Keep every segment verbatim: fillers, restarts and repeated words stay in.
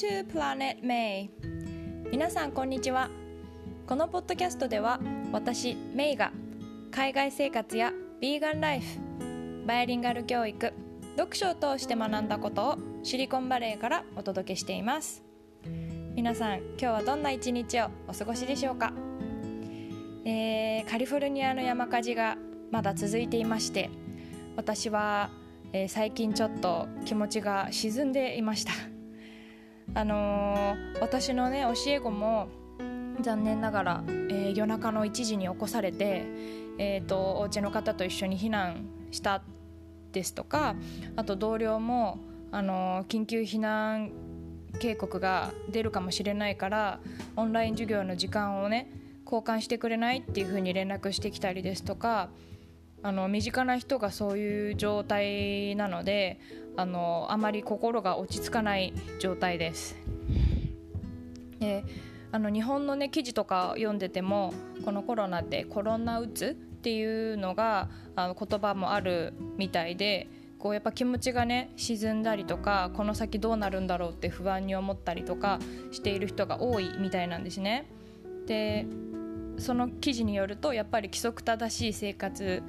to Planet May。 皆さんこんにちは。このポッドキャストでは私メイが海外生活やビーガンライフ、バイリンガル教育、読書を通して学んだことをシリコンバレーからお届けしています。皆さん今日はどんな一日をお過ごしでしょうか。えー、カリフォルニアの山火事がまだ続いていまして、私はえー、最近ちょっと気持ちが沈んでいましたあのー、私のね教え子も残念ながら、えー、夜中のいちじに起こされて、えー、とお家の方と一緒に避難したですとか、あと同僚も、あのー、緊急避難警告が出るかもしれないからオンライン授業の時間をね交換してくれないっていう風に連絡してきたりですとか、あの身近な人がそういう状態なので、あのあまり心が落ち着かない状態です。であの日本の、ね、記事とか読んでても、このコロナってコロナうつっていうのがあの言葉もあるみたいで、こうやっぱ気持ちがね沈んだりとか、この先どうなるんだろうって不安に思ったりとかしている人が多いみたいなんですね。でその記事によると、やっぱり規則正しい生活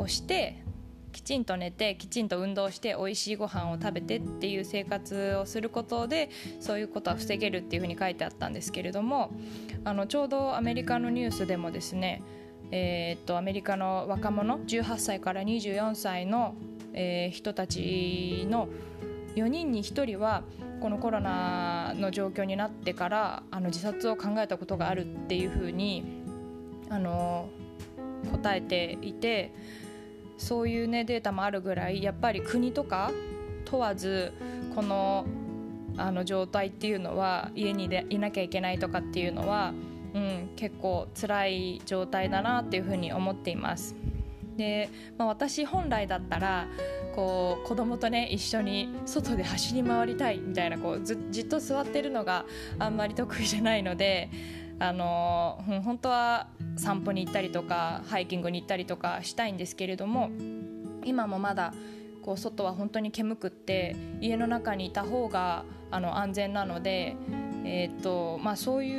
をしてきちんと寝てきちんと運動しておいしいご飯を食べてっていう生活をすることでそういうことは防げるっていうふうに書いてあったんですけれども、あのちょうどアメリカのニュースでもですね、えー、っとアメリカの若者じゅうはっさいからにじゅうよんさいの、えー、人たちのよにんにひとりはこのコロナの状況になってからあの自殺を考えたことがあるっていうふうにあの答えていて、そういう、ね、データもあるぐらいやっぱり国とか問わずこ の, あの状態っていうのは家にでいなきゃいけないとかっていうのは、うん、結構辛い状態だなっていうふうに思っています。で、まあ、私本来だったらこう子供とね一緒に外で走り回りたいみたいな、こう ず, じっと座ってるのがあんまり得意じゃないので、あのー、本当は散歩に行ったりとかハイキングに行ったりとかしたいんですけれども、今もまだこう外は本当に煙くって家の中にいた方があの安全なので、えーっとまあ、そうい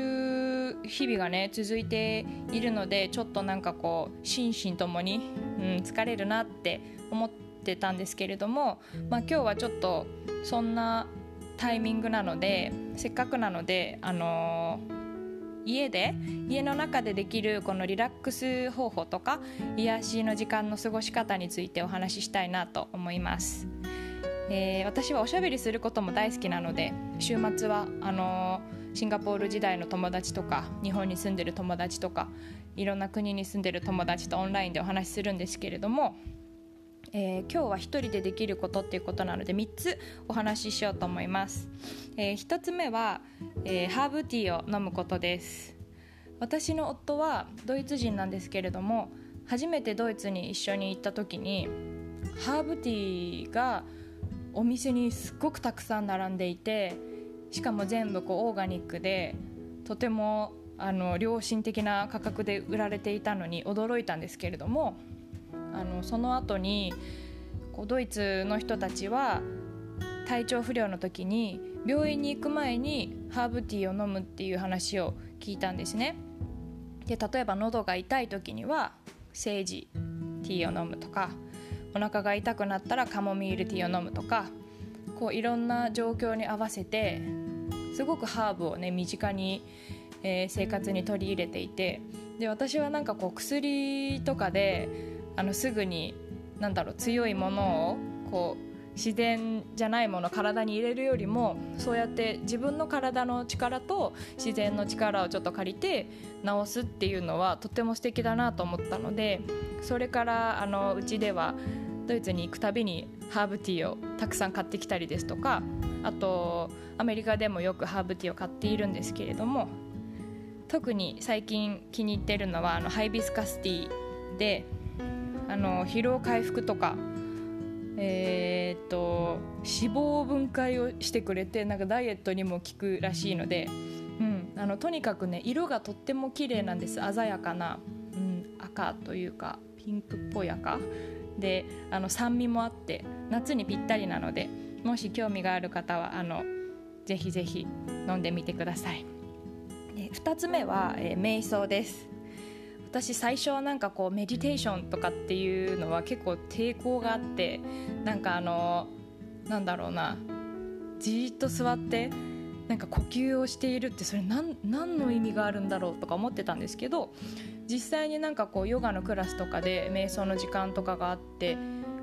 う日々がね続いているので、ちょっとなんかこう心身ともに、うん、疲れるなって思ってたんですけれども、まあ、今日はちょっとそんなタイミングなので、せっかくなのであのー家で家の中でできるこのリラックス方法とか癒しの時間の過ごし方についてお話ししたいなと思います。えー、私はおしゃべりすることも大好きなので、週末はあのー、シンガポール時代の友達とか日本に住んでる友達とかいろんな国に住んでる友達とオンラインでお話しするんですけれども、えー、今日は一人でできることっていうことなのでみっつお話ししようと思います。えー、ひとつめは、えー、ハーブティーを飲むことです。私の夫はドイツ人なんですけれども、初めてドイツに一緒に行った時にハーブティーがお店にすっごくたくさん並んでいて、しかも全部こうオーガニックでとてもあの良心的な価格で売られていたのに驚いたんですけれども、あのその後にこうドイツの人たちは体調不良の時に病院に行く前にハーブティーを飲むっていう話を聞いたんですね。で例えば喉が痛い時にはセージティーを飲むとか、お腹が痛くなったらカモミールティーを飲むとか、こういろんな状況に合わせてすごくハーブをね身近に、えー、生活に取り入れていて、で私はなんかこう薬とかであのすぐになんだろう強いものをこう自然じゃないものを体に入れるよりも、そうやって自分の体の力と自然の力をちょっと借りて治すっていうのはとても素敵だなと思ったので、それからあのうちではドイツに行くたびにハーブティーをたくさん買ってきたりですとか、あとアメリカでもよくハーブティーを買っているんですけれども、特に最近気に入ってるのはあのハイビスカスティーで、あの疲労回復とか、えー、っと脂肪分解をしてくれて、なんかダイエットにも効くらしいので、うん、あのとにかくね色がとっても綺麗なんです。鮮やかな、うん、赤というかピンクっぽい赤で、あの酸味もあって夏にぴったりなので、もし興味がある方はあのぜひぜひ飲んでみてください。でふたつめは、えー、瞑想です。私最初はなんかこうメディテーションとかっていうのは結構抵抗があって、なんかあのなんだろうなじーっと座ってなんか呼吸をしているってそれ 何, 何の意味があるんだろうとか思ってたんですけど、実際になんかこうヨガのクラスとかで瞑想の時間とかがあって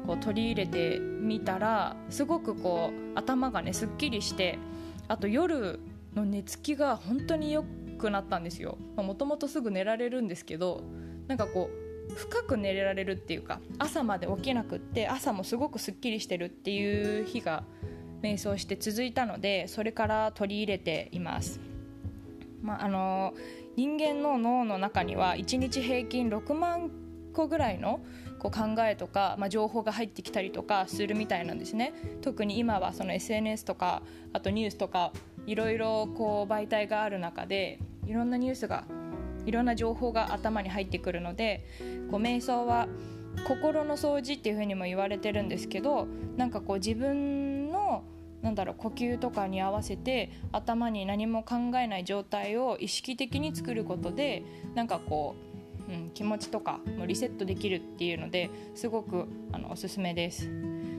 こう取り入れてみたらすごくこう頭がねすっきりして、あと夜の寝つきが本当に良くなったんですよ。もともとすぐ寝られるんですけど、なんかこう深く寝られるっていうか朝まで起きなくって朝もすごくすっきりしてるっていう日が瞑想して続いたので、それから取り入れています。まああの人間の脳の中にはいちにち平均ろくまんこぐらいのこう考えとか、まあ、情報が入ってきたりとかするみたいなんですね。特に今はその エスエヌエス とかあとニュースとかいろいろこう媒体がある中でいろんなニュースがいろんな情報が頭に入ってくるので、こう瞑想は心の掃除っていうふうにも言われてるんですけど、なんかこう自分のなんだろう呼吸とかに合わせて頭に何も考えない状態を意識的に作ることでなんかこう、うん、気持ちとかもリセットできるっていうのですごくあのおすすめです。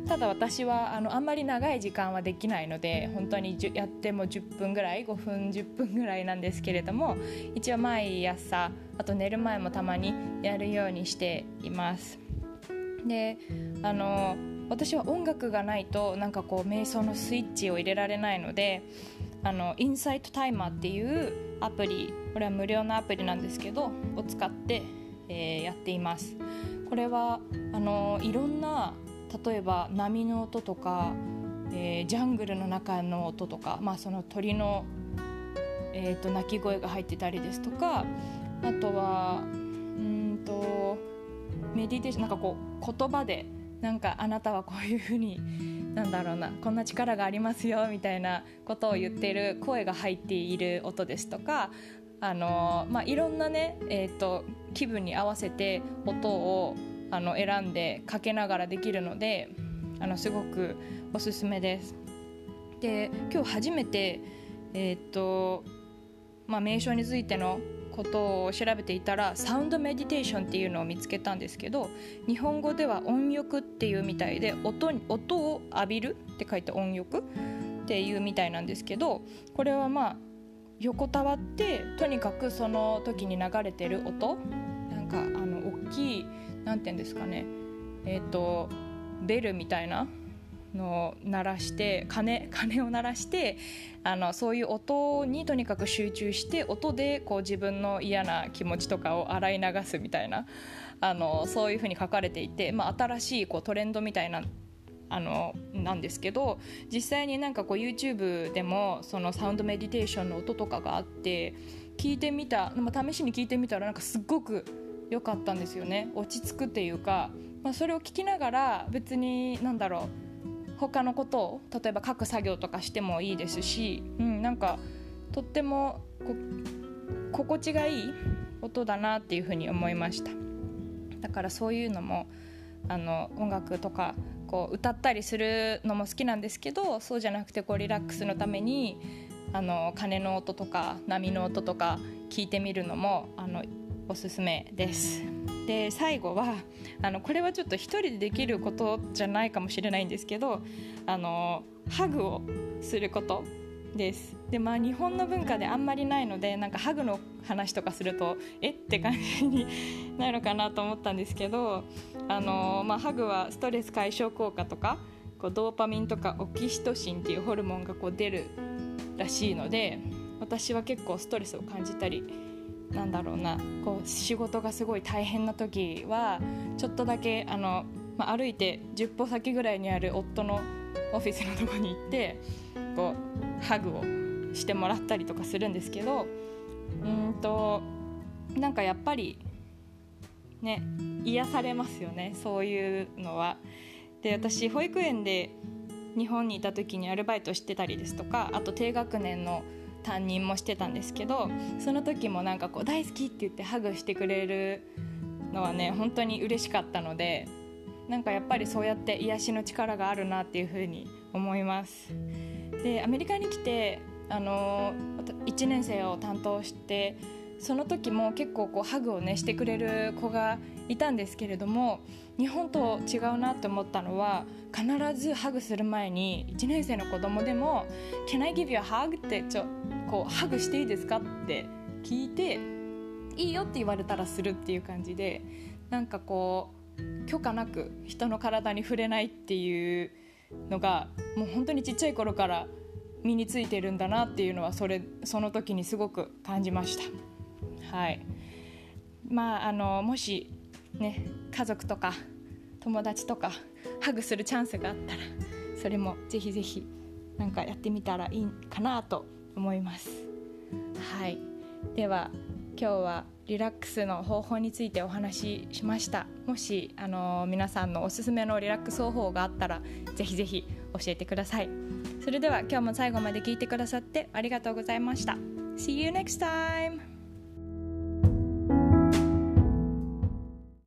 ただ私はあのあんまり長い時間はできないので本当にやってもじゅっぷんぐらいごふんじゅっぷんぐらいなんですけれども、一応毎朝あと寝る前もたまにやるようにしています。であの私は音楽がないとなんかこう瞑想のスイッチを入れられないので、あのインサイトタイマーっていうアプリ、これは無料のアプリなんですけどを使って、えー、やっています。これはあのいろんな例えば波の音とか、えー、ジャングルの中の音とか、まあ、その鳥の、えー、と鳴き声が入ってたりですとか、あとはうんとメディテーションなんかこう言葉でなんかあなたはこういうふうになんだろうなこんな力がありますよみたいなことを言っている声が入っている音ですとか、あの、まあ、いろんなね、えーと、気分に合わせて音をあの選んでかけながらできるのであのすごくおすすめです。で今日初めて、えーとまあ、瞑想についてのことを調べていたらサウンドメディテーションっていうのを見つけたんですけど、日本語では音浴っていうみたいで 音, 音を浴びるって書いて音浴っていうみたいなんですけど、これはまあ横たわってとにかくその時に流れてる音なんかあの大きいなんて言うんですかね、えーとベルみたいなの鳴らして鐘、鐘を鳴らしてあのそういう音にとにかく集中して音でこう自分の嫌な気持ちとかを洗い流すみたいなあのそういうふうに書かれていて、まあ、新しいこうトレンドみたいなあのなんですけど、実際になんかこう YouTube でもそのサウンドメディテーションの音とかがあって聞いてみた、まあ、試しに聞いてみたらなんかすごく良かったんですよね。落ち着くっていうか、まあ、それを聞きながら別になんだろう他のことを例えば書く作業とかしてもいいですし、うん、なんかとってもこ心地がいい音だなっていうふうに思いました。だからそういうのもあの音楽とかこう歌ったりするのも好きなんですけど、そうじゃなくてこうリラックスのためにあの鐘の音とか波の音とか聞いてみるのもあのおすすめです。で最後はあのこれはちょっと一人でできることじゃないかもしれないんですけど、あのハグをすることです。で、まあ、日本の文化であんまりないのでなんかハグの話とかするとえって感じになるかなと思ったんですけど、あの、まあ、ハグはストレス解消効果とかこうドーパミンとかオキシトシンっていうホルモンがこう出るらしいので、私は結構ストレスを感じたりなんだろうなこう仕事がすごい大変な時はちょっとだけあの、まあ、歩いてじゅっぽ先ぐらいにある夫のオフィスのとこに行ってこうハグをしてもらったりとかするんですけど、うんとなんかやっぱりね癒されますよねそういうのは。で私保育園で日本にいた時にアルバイトしてたりですとか、あと低学年の担任もしてたんですけど、その時もなんかこう大好きって言ってハグしてくれるのはね本当に嬉しかったので、なんかやっぱりそうやって癒しの力があるなっていう風に思います。でアメリカに来てあのいちねん生を担当して、その時も結構こうハグをねしてくれる子がいたんですけれども、日本と違うなと思ったのは、必ずハグする前にいちねん生の子供でも Can I give you a hug? ってちょこうハグしていいですかって聞いて、いいよって言われたらするっていう感じで、なんかこう許可なく人の体に触れないっていうのがもう本当にちっちゃい頃から身についてるんだなっていうのは それ、その時にすごく感じました。はい、まああのもしね家族とか友達とかハグするチャンスがあったら、それもぜひぜひなんかやってみたらいいかなと思います。はい、では今日はリラックスの方法についてお話ししました。もしあの皆さんのおすすめのリラックス方法があったら、ぜひぜひ教えてください。それでは今日も最後まで聞いてくださってありがとうございました。 See you next time!